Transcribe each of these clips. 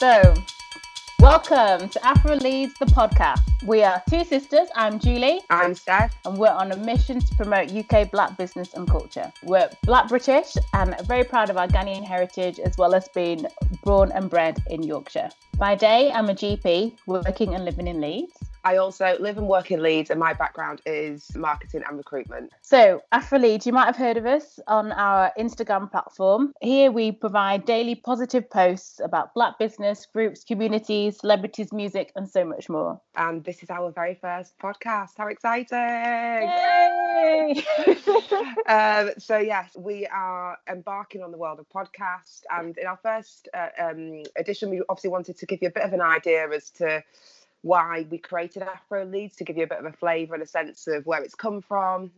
So, welcome to Afro Leeds, the podcast. We are two sisters. I'm Julie. I'm Shahid. And we're on a mission to promote UK Black business and culture. We're Black British and very proud of our Ghanaian heritage, as well as being born and bred in Yorkshire. By day, I'm a GP, working and living in Leeds. I also live and work in Leeds, and my background is marketing and recruitment. So, Afro Leeds, you might have heard of us on our Instagram platform. Here we provide daily positive posts about Black business, groups, communities, celebrities, music, and so much more. And this is our very first podcast. How exciting! Yay! So, yes, we are embarking on the world of podcasts. And in our first edition, we obviously wanted to give you a bit of an idea as to why we created Afro Leeds, to give you a bit of a flavour and a sense of where it's come from.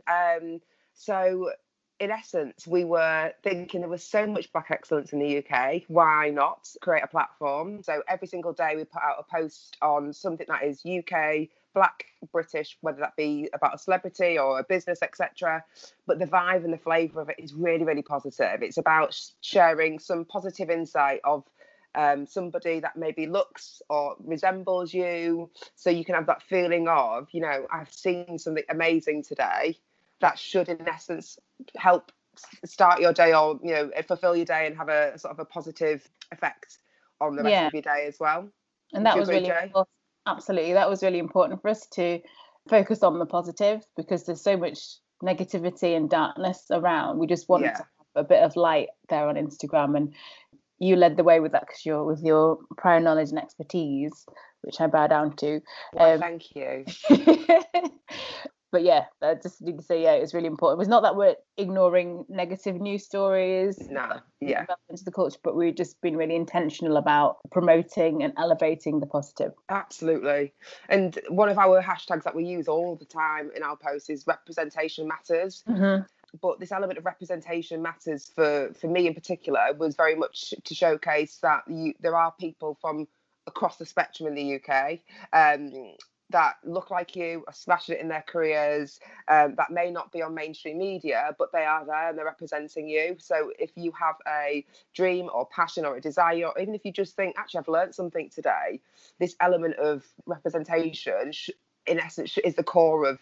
So in essence, we were thinking there was so much Black excellence in the UK, why not create a platform? So every single day we put out a post on something that is UK, Black, British, whether that be about a celebrity or a business, etc. But the vibe and the flavour of it is really, really positive. It's about sharing some positive insight of somebody that maybe looks or resembles you, so you can have that feeling of, you know, I've seen something amazing today that should in essence help start your day, or, you know, fulfill your day and have a sort of a positive effect on the rest of your day as well. And that was really important. Absolutely, that was really important for us to focus on the positive, because there's so much negativity and darkness around. We just wanted to have a bit of light there on Instagram, and you led the way with that, because you're with your prior knowledge and expertise, which I bow down to. Well, thank you. But yeah, I just need to say, yeah, it's really important. It's not that we're ignoring negative news stories. No, yeah. Into the culture, but we've just been really intentional about promoting and elevating the positive. Absolutely. And one of our hashtags that we use all the time in our posts is representation matters. Mm-hmm. But this element of representation matters for me in particular was very much to showcase that there are people from across the spectrum in the UK that look like you, are smashing it in their careers, that may not be on mainstream media, but they are there and they're representing you. So if you have a dream or passion or a desire, or even if you just think, actually, I've learned something today, this element of representation in essence is the core of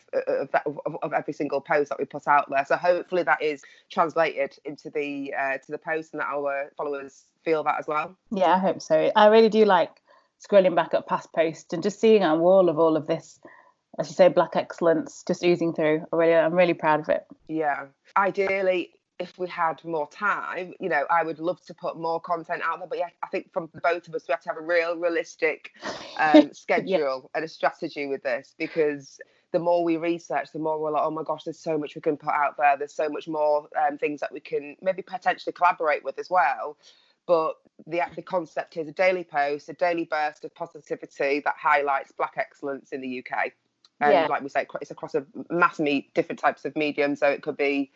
every single post that we put out there. So hopefully that is translated into the to the post, and that our followers feel that as well. Yeah, I hope so. I really do like scrolling back at past posts and just seeing our wall of all of this, as you say, Black excellence just oozing through. I'm really proud of it. Yeah, ideally, if we had more time, you know, I would love to put more content out there. But yeah, I think from both of us, we have to have a realistic schedule and a strategy with this, because the more we research, the more we're like, oh my gosh, there's so much we can put out there. There's so much more things that we can maybe potentially collaborate with as well. But the concept is a daily post, a daily burst of positivity that highlights Black excellence in the UK. And like we say, it's across a mass different types of medium. So it could be,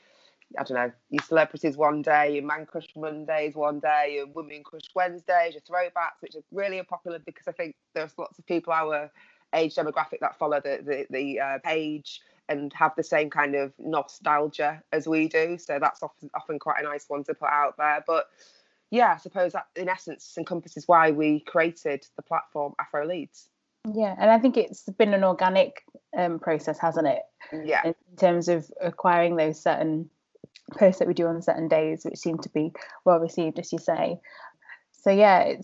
I don't know, your celebrities one day, your Man Crush Mondays one day, your Women Crush Wednesdays, your throwbacks, which are really unpopular because I think there's lots of people our age demographic that follow the page and have the same kind of nostalgia as we do. So that's often quite a nice one to put out there. But yeah, I suppose that in essence encompasses why we created the platform Afro Leeds. Yeah, and I think it's been an organic process, hasn't it? Yeah. In terms of acquiring those certain posts that we do on certain days, which seem to be well received, as you say. So yeah,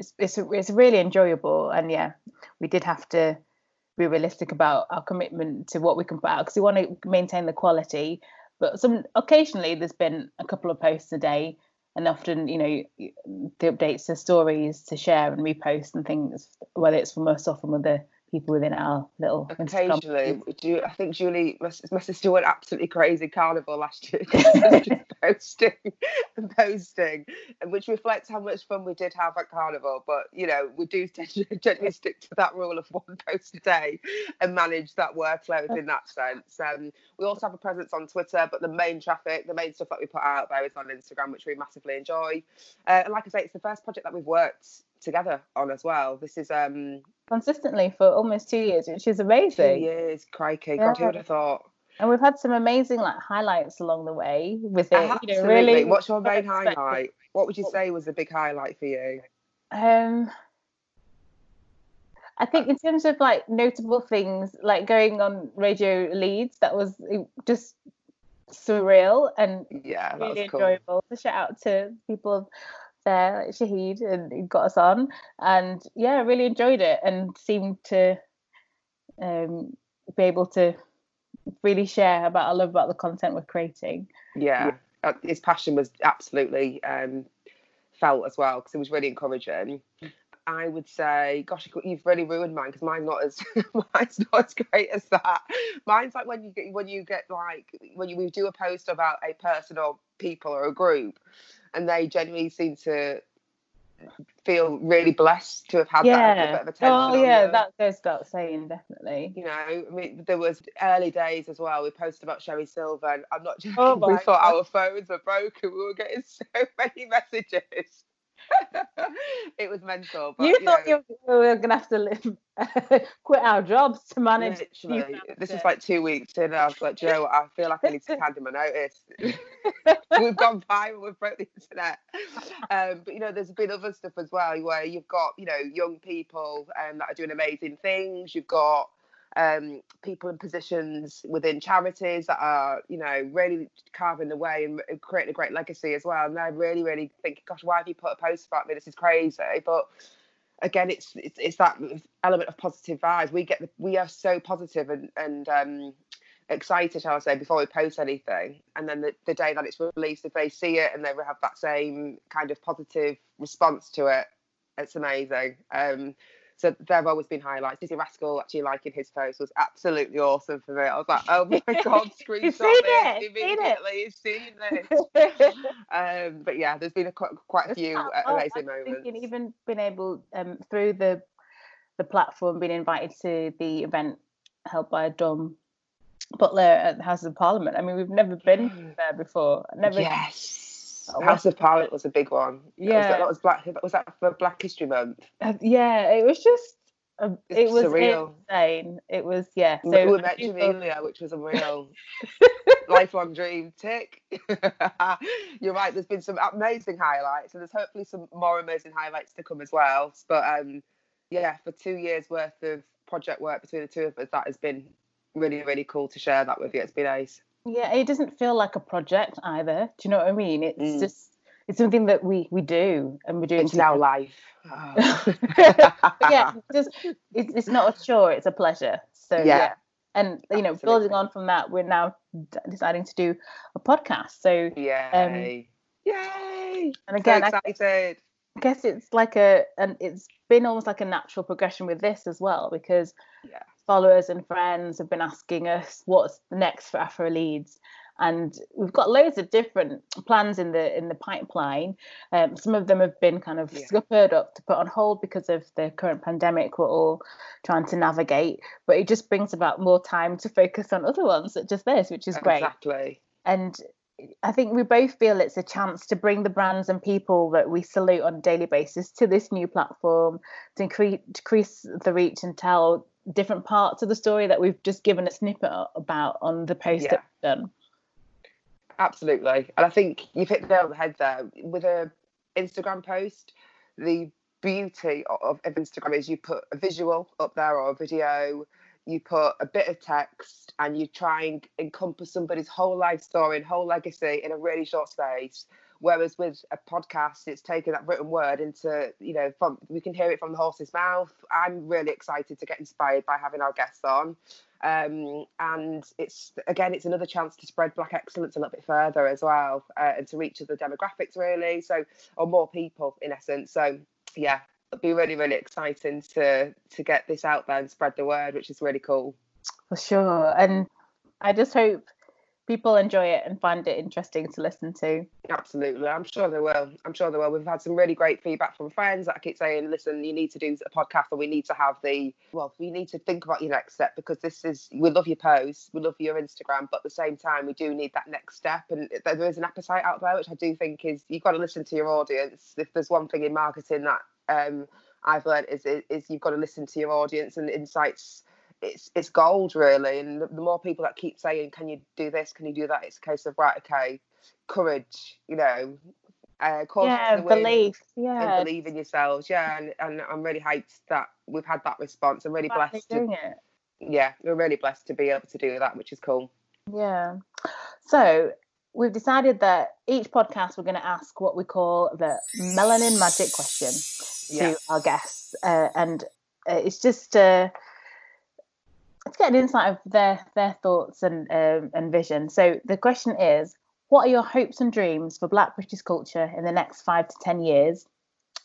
it's really enjoyable, and yeah, we did have to be realistic about our commitment to what we can put out, because we want to maintain the quality. But occasionally there's been a couple of posts a day, and often, you know, the updates to stories to share and repost and things, whether it's from us or from other people within our little occasionally. I think Julie, my sister, went absolutely crazy carnival last year, just posting, which reflects how much fun we did have at carnival. But you know, we do tend to generally stick to that rule of one post a day and manage that workload in that sense. We also have a presence on Twitter, but the main stuff that we put out there is on Instagram, which we massively enjoy. And like I say, it's the first project that we've worked together on as well. This is consistently for almost 2 years, which is amazing. 2 years, crikey, yeah. God, who would have thought? And we've had some amazing highlights along the way with it. Absolutely. You know, really, what's your main highlight? What would you say was the big highlight for you? I think in terms of like notable things, like going on Radio Leeds, that was just surreal and really enjoyable. Cool. So shout out to people there, like Shahid, and who got us on, and yeah, really enjoyed it and seemed to be able to really share about our love about the content we're creating. Yeah. His passion was absolutely felt as well, because it was really encouraging. I would say, gosh, you've really ruined mine, because mine's not as great as that. Mine's like when you do a post about a person or people or a group, and they genuinely seem to feel really blessed to have had that bit of attention. Oh yeah, that goes without saying, definitely. You know, I mean, there was early days as well. We posted about Sherry Silver, and I'm not joking. Oh, we thought our phones were broken. We were getting so many messages. It was mental. But, you thought you were going to have to quit our jobs to manage. Literally, this is like 2 weeks in. I was like, Joe, I feel like I need to hand him a notice. We've gone viral. We've broke the internet. But you know, there's been other stuff as well where you've got young people that are doing amazing things. You've got people in positions within charities that are really carving the way and creating a great legacy as well, and they're really, really thinking, gosh, why have you put a post about me, this is crazy. But again, it's that element of positive vibes. We are so positive and excited, shall I say, before we post anything, and then the day that it's released, if they see it and they have that same kind of positive response to it, it's amazing. So there have always been highlights. Dizzy Rascal actually liking his post was absolutely awesome for me. I was like, oh my God, screenshot this immediately. You've seen this. But yeah, there's been quite a few amazing moments. You've even been able, through the platform, being invited to the event held by Dom Butler at the Houses of Parliament. I mean, we've never been there before. Never. Yes. House of Parliament was a big one. Yeah, was that for Black History Month? Yeah, it was just it was surreal. Insane. It was So we met Julia, which was a real lifelong dream. Tick. You're right. There's been some amazing highlights, and there's hopefully some more amazing highlights to come as well. But for 2 years worth of project work between the two of us, that has been really, really cool to share that with you. It's been ace. Yeah, it doesn't feel like a project either. Do you know what I mean? It's just, it's something that we do, and we're doing. It's now life. Oh. Yeah, it's not a chore; it's a pleasure. So yeah. And building on from that, we're now deciding to do a podcast. So yay! And again, so excited. I guess it's it's been almost like a natural progression with this as well, because followers and friends have been asking us what's next for Afro Leeds, and we've got loads of different plans in the pipeline. Some of them have been kind of scuppered up to put on hold because of the current pandemic we're all trying to navigate, but it just brings about more time to focus on other ones such as this, which is great. Exactly. And I think we both feel it's a chance to bring the brands and people that we salute on a daily basis to this new platform, to increase the reach and tell different parts of the story that we've just given a snippet about on the post that we've done. Absolutely. And I think you've hit the nail on the head there. With an Instagram post, the beauty of Instagram is you put a visual up there or a video, you put a bit of text, and you try and encompass somebody's whole life story and whole legacy in a really short space. Whereas with a podcast, it's taken that written word into, we can hear it from the horse's mouth. I'm really excited to get inspired by having our guests on. And it's another chance to spread Black excellence a little bit further as well, and to reach other demographics really, or more people in essence. So yeah, it'll be really, really exciting to get this out there and spread the word, which is really cool. For sure. And I just hope people enjoy it and find it interesting to listen to. Absolutely. I'm sure they will. We've had some really great feedback from friends that I keep saying, listen, you need to do a podcast, or we need to have you need to think about your next step, because we love your posts, we love your Instagram, but at the same time, we do need that next step. And there is an appetite out there, which I do think is, you've got to listen to your audience. If there's one thing in marketing that I've learned is you've got to listen to your audience, and insights, it's gold really. And the more people that keep saying, can you do this, can you do that, it's a case of, right, okay, courage, course, yeah, belief, yeah, and believe in yourselves, yeah. And I'm really hyped that we've had that response. I'm really blessed doing it. Yeah, we're really blessed to be able to do that, which is cool. Yeah. So we've decided that each podcast we're going to ask what we call the melanin magic question to our guests, and it's just to get an insight of their thoughts and vision. So the question is, what are your hopes and dreams for Black British culture in the next 5 to 10 years?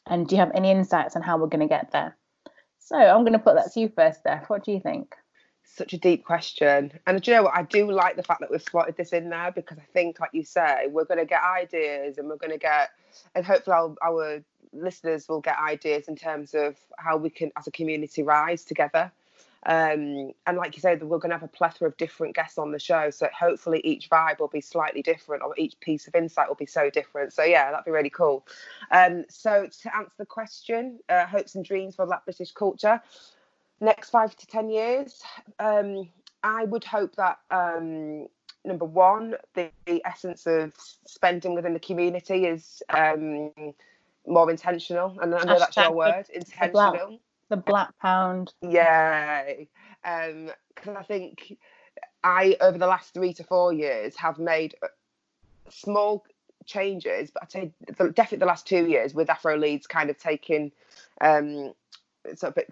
And do you have any insights on how we're going to get there? So I'm going to put that to you first, Steph. What do you think? Such a deep question. And do you know what? I do like the fact that we've slotted this in there, because I think, like you say, we're going to get ideas and we're going to get, and hopefully our listeners will get ideas in terms of how we can, as a community, rise together. And like you said, we're going to have a plethora of different guests on the show, so hopefully each vibe will be slightly different, or each piece of insight will be so different. So yeah, that'd be really cool. So to answer the question, hopes and dreams for Black British culture next 5 to 10 years, I would hope that number one, the essence of spending within the community is more intentional, and I know that's your word, intentional. The Black Pound. Yeah, because I think I, over the last 3 to 4 years, have made small changes, but I'd say definitely the last 2 years with Afro Leeds kind of taking sort of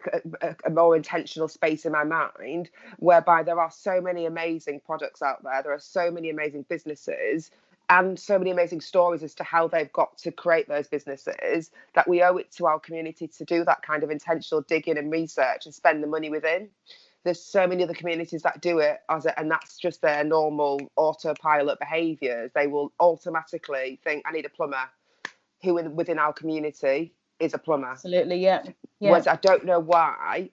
a more intentional space in my mind, whereby there are so many amazing products out there, there are so many amazing businesses, and so many amazing stories as to how they've got to create those businesses, that we owe it to our community to do that kind of intentional digging and research and spend the money within. There's so many other communities that do it, and that's just their normal autopilot behaviours. They will automatically think, I need a plumber. Who within our community is a plumber? Absolutely, yeah. Whereas I don't know why,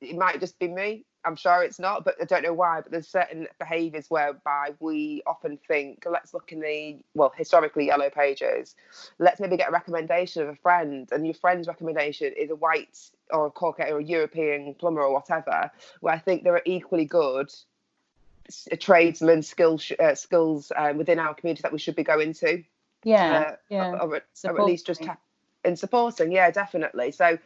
it might just be me, I'm sure it's not, but I don't know why, but there's certain behaviours whereby we often think, let's look in the, historically, yellow pages. Let's maybe get a recommendation of a friend, and your friend's recommendation is a white or a Caucasian or a European plumber or whatever, where I think there are equally good tradesmen skills within our community that we should be going to. Or at least just tap in supporting. Yeah, definitely. So,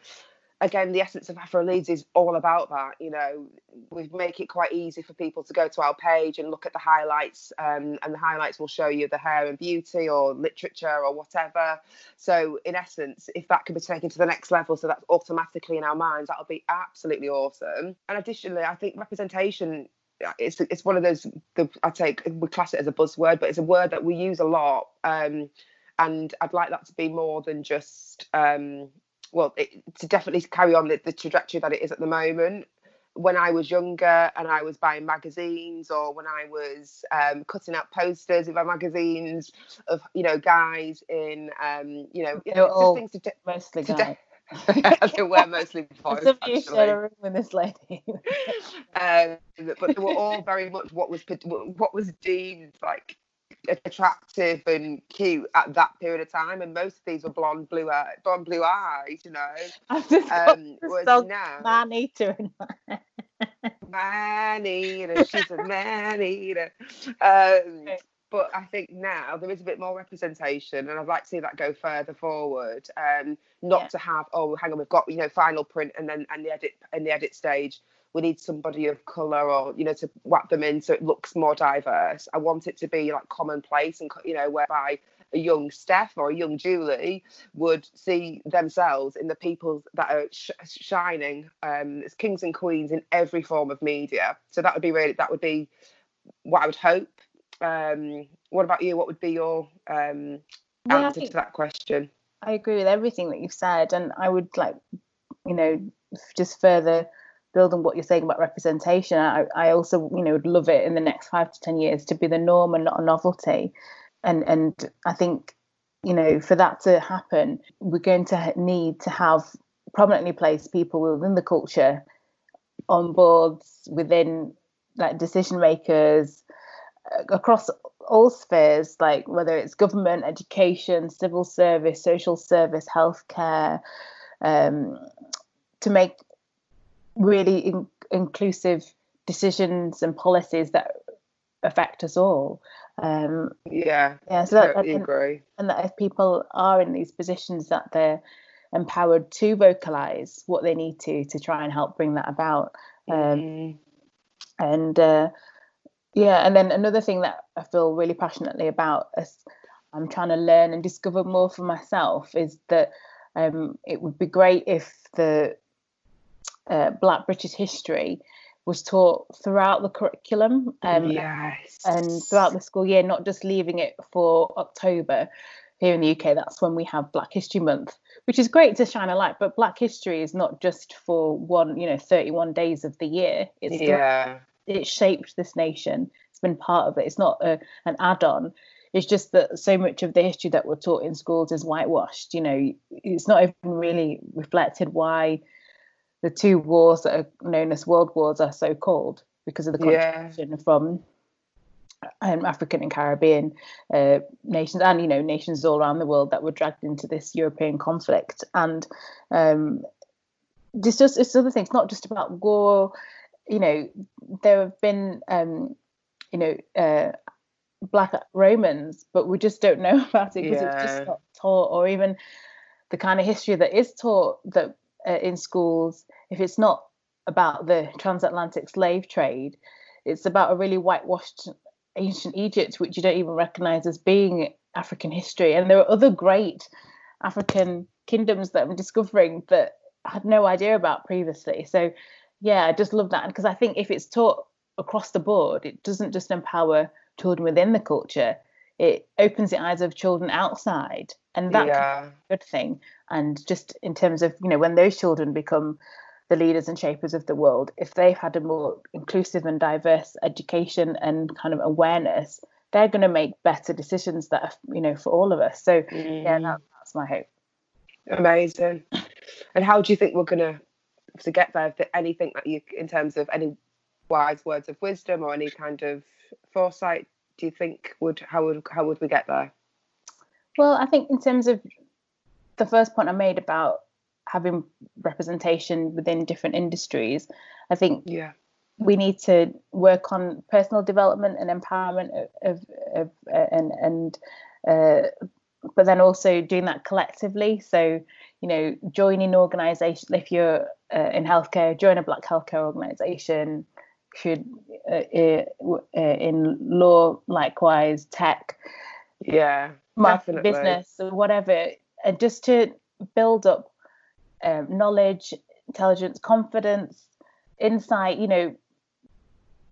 again, the essence of Afro Leeds is all about that. You know, we make it quite easy for people to go to our page and look at the highlights, and the highlights will show you the hair and beauty or literature or whatever. So in essence, if that can be taken to the next level, so that's automatically in our minds, that'll be absolutely awesome. And additionally, I think representation, it's one of those, we class it as a buzzword, but it's a word that we use a lot. And I'd like that to be more than just... to definitely carry on the trajectory that it is at the moment. When I was younger and I was buying magazines, or when I was cutting out posters in my magazines of, guys in, things to... Mostly guys. They were mostly boys. Some of you shared a room with this lady. But they were all very much what was deemed like attractive and cute at that period of time, and most of these were blonde blue eyes, you know. I've just got man eater in my head. She's a man eater. But I think now there is a bit more representation, and I'd like to see that go further forward. To have, we've got final print and the edit stage. We need somebody of colour, or to wrap them in so it looks more diverse. I want it to be like commonplace, and whereby a young Steph or a young Julie would see themselves in the people that are shining as kings and queens in every form of media. So that would be really what I would hope. What about you? What would be your answer to that question? I agree with everything that you've said, and I would just further build on what you're saying about representation. I also would love it in the next 5 to 10 years to be the norm and not a novelty, and I think for that to happen, we're going to need to have prominently placed people within the culture on boards, within decision makers across all spheres, whether it's government, education, civil service, social service, healthcare, to make really inclusive decisions and policies that affect us all. So that, I agree. And that if people are in these positions, that they're empowered to vocalise what they need to try and help bring that about. And then another thing that I feel really passionately about, as I'm trying to learn and discover more for myself, is that it would be great if the Black British history was taught throughout the curriculum and throughout the school year, not just leaving it for October. Here in the UK, that's when we have Black History Month, which is great to shine a light, but Black History is not just for 31 days of the year. It's it shaped this nation. It's been part of it. It's not an add-on. It's just that so much of the history that we're taught in schools is whitewashed. You know, it's not even really reflected why the two wars that are known as world wars are so called, because of the contribution from African and Caribbean nations, and nations all around the world that were dragged into this European conflict. And it's other things, not just about war. There have been Black Romans, but we just don't know about it because it's just not taught, or even the kind of history that is taught that in schools. If it's not about the transatlantic slave trade, it's about a really whitewashed ancient Egypt, which you don't even recognise as being African history. And there are other great African kingdoms that I'm discovering that I had no idea about previously. So I just love that, because I think if it's taught across the board, it doesn't just empower children within the culture, it opens the eyes of children outside, and that's a good thing. And just in terms of when those children become the leaders and shapers of the world, if they've had a more inclusive and diverse education and kind of awareness, they're going to make better decisions that are, for all of us. So that's my hope. Amazing. And how do you think we're going to get there? Anything that you, in terms of any wise words of wisdom or any kind of foresight, do you think how would we get there? Well, I think in terms of the first point I made about having representation within different industries, I think we need to work on personal development and empowerment but then also doing that collectively. So joining organisations. If you're in healthcare, join a Black healthcare organisation. Should in law, likewise, tech, market, business, or whatever, and just to build up knowledge, intelligence, confidence, insight,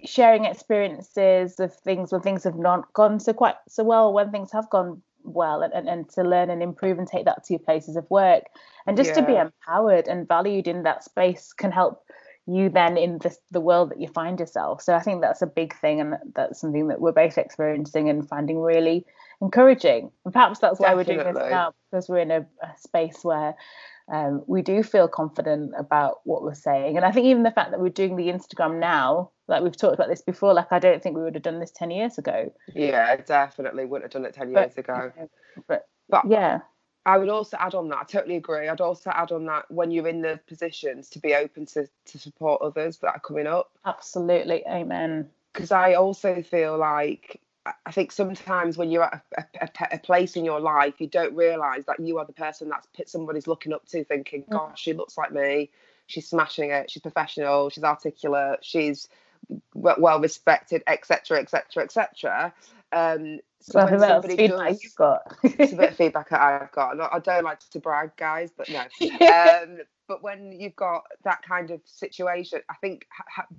sharing experiences of things when things have not gone so well, when things have gone well, and to learn and improve and take that to your places of work, and just to be empowered and valued in that space can help you then in the world that you find yourself. So I think that's a big thing, and that's something that we're both experiencing and finding really encouraging. And perhaps that's why we're doing this now, because we're in a space where we do feel confident about what we're saying. And I think even the fact that we're doing the Instagram now, like we've talked about this before, like I don't think we would have done this 10 years ago. Yeah, definitely wouldn't have done it 10 years ago. But I would also add on that, I totally agree. I'd also add on that when you're in the positions to be open to support others that are coming up. Absolutely, amen. Because I also feel like, I think sometimes when you're at a place in your life, you don't realise that you are the person that somebody's looking up to, thinking, gosh, she looks like me, she's smashing it, she's professional, she's articulate, she's well respected, etc, etc, etc. So when somebody does, you've got it's a bit of feedback that I've got. I don't like to brag, guys, but no. But when you've got that kind of situation, I think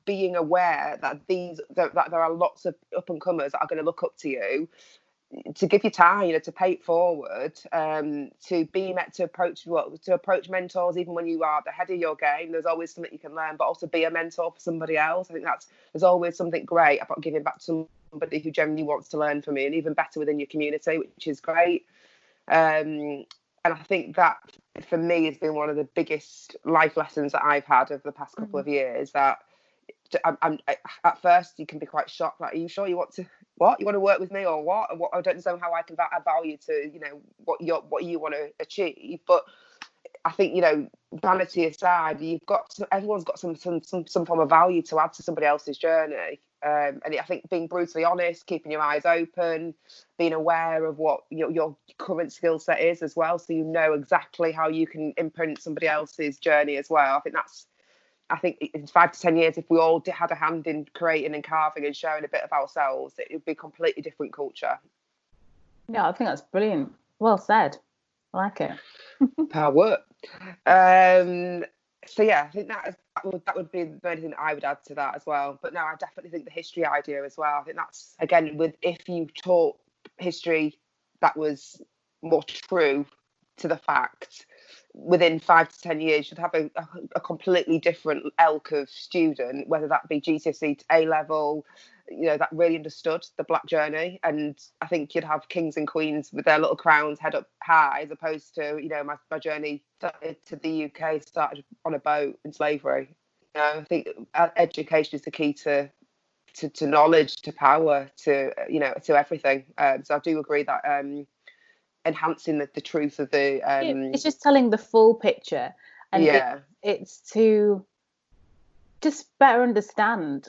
being aware that there are lots of up and comers that are going to look up to you, to give you time, to pay it forward, to approach mentors, even when you are the head of your game. There's always something you can learn, but also be a mentor for somebody else. I think there's always something great about giving back to somebody who genuinely wants to learn from you, and even better within your community, which is great. And I think that, for me, has been one of the biggest life lessons that I've had over the past couple of years. That at first you can be quite shocked. Like, are you sure you want to? What you want to work with me, or what? I don't know how I can add value to what you want to achieve. But I think vanity aside, everyone's got some form of value to add to somebody else's journey. And I think being brutally honest, keeping your eyes open, being aware of what your current skill set is as well, so you know exactly how you can imprint somebody else's journey as well. I think in 5 to 10 years, if we all had a hand in creating and carving and sharing a bit of ourselves, it would be a completely different culture. Yeah, I think that's brilliant. Well said. I like it. Power work. So yeah, I think that would be the only thing that I would add to that as well. But no, I definitely think the history idea as well. I think that's, again, with if you taught history that was more true to the fact, within 5 to 10 years, you'd have a completely different ilk of student, whether that be GCSE to A level, that really understood the Black journey. And I think you'd have kings and queens with their little crowns head up high, as opposed to, my journey started to the UK, started on a boat in slavery. I think education is the key to knowledge, to power, to everything. So I do agree that enhancing the truth of the... it's just telling the full picture. And yeah. It's to just better understand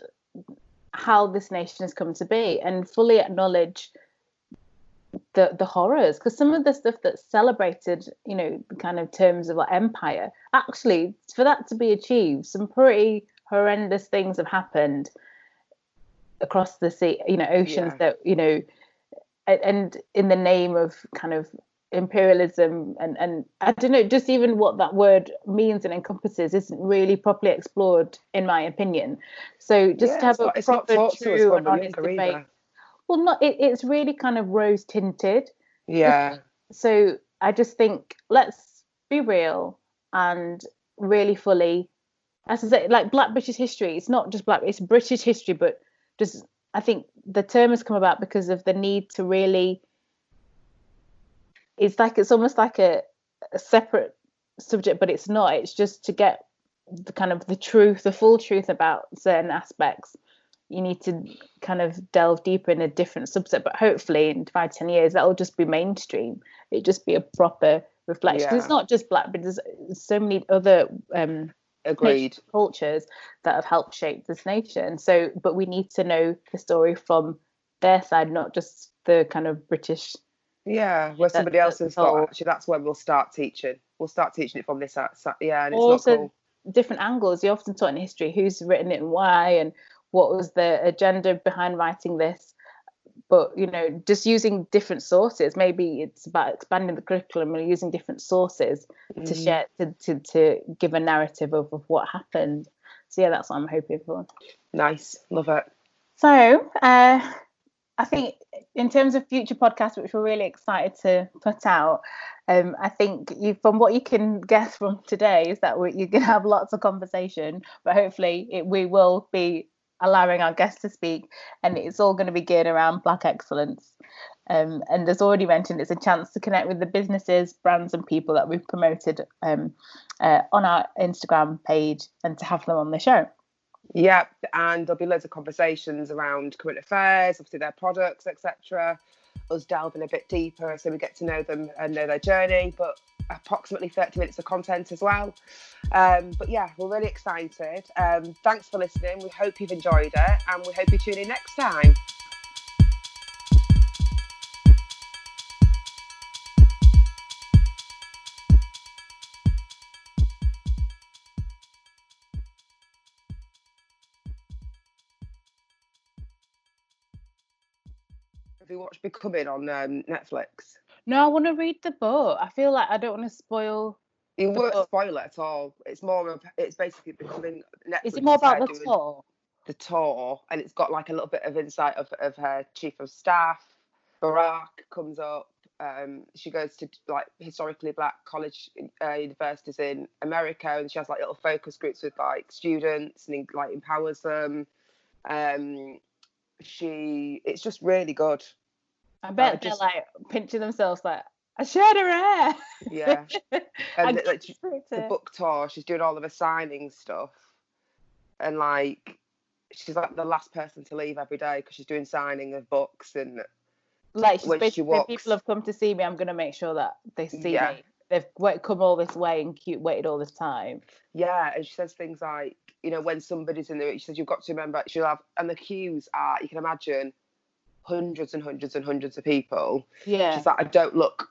how this nation has come to be and fully acknowledge the horrors, because some of the stuff that's celebrated, kind of terms of empire, actually for that to be achieved, some pretty horrendous things have happened across the sea, oceans, yeah. That and in the name of kind of imperialism and I don't know, just even what that word means and encompasses isn't really properly explored, in my opinion. So just to have a proper, true and honest debate. Well, it's really kind of rose tinted. Yeah. So I just think let's be real and really fully, as I say, like Black British history. It's not just Black; it's British history, but just. I think the term has come about because of the need to really, it's almost like a separate subject, but it's not. It's just to get the kind of the truth, the full truth about certain aspects. You need to kind of delve deeper in a different subset, but hopefully in 5 to 10 years, that'll just be mainstream. It'll just be a proper reflection. Yeah. It's not just Black, but there's so many other agreed cultures that have helped shape this nation, but we need to know the story from their side, not just the kind of British, where somebody else has thought, actually that's where we'll start teaching it from this side. And it's also not cool. Different angles you're often taught in history, who's written it and why and what was the agenda behind writing this, but just using different sources. Maybe it's about expanding the curriculum and using different sources to share, to give a narrative of what happened. So yeah, that's what I'm hoping for. Nice, love it. So I think in terms of future podcasts, which we're really excited to put out, I think from what you can guess from today is that you're going to have lots of conversation, but hopefully we will be allowing our guests to speak, and it's all going to be geared around Black excellence, and as already mentioned, it's a chance to connect with the businesses, brands and people that we've promoted on our Instagram page and to have them on the show. Yep, and there'll be loads of conversations around current affairs, obviously their products, etc., us delving a bit deeper so we get to know them and know their journey, but approximately 30 minutes of content as well. But yeah, we're really excited. Thanks for listening. We hope you've enjoyed it, and we hope you tune in next time. Have you watched Becoming on Netflix? No, I want to read the book. I feel like I don't want to spoil. You won't spoil it at all. It's more of, it's basically Becoming. Netflix. Is it more about the tour? The tour, and it's got like a little bit of insight of her chief of staff. Barack comes up. She goes to like historically Black college universities in America, and she has like little focus groups with like students and like empowers them. It's just really good. I bet they're like pinching themselves, like, I shared her hair. Yeah. And the book tour, she's doing all of her signing stuff. And like, she's like the last person to leave every day because she's doing signing of books. And like, she's basically, when people have come to see me, I'm going to make sure that they see me. they've come all this way and waited all this time. Yeah, and she says things like, you know, when somebody's in the, she says, you've got to remember, she'll have, and the queues are, you can imagine, hundreds and hundreds and hundreds of people. Yeah. She's like, I don't look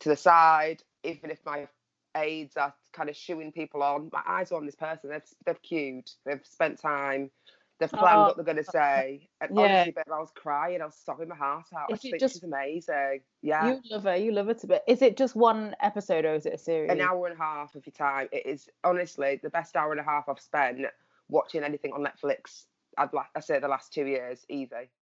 to the side, even if my aides are kind of shooing people on. My eyes are on this person. They've queued. They've spent time. They've planned what they're going to say. And honestly, I was crying. I was sobbing my heart out. She's amazing. Yeah. You love her. You love her to bits. Is it just one episode or is it a series? 1.5 hours of your time. It is honestly the best 1.5 hours I've spent watching anything on Netflix. I'd say the last 2 years, easy.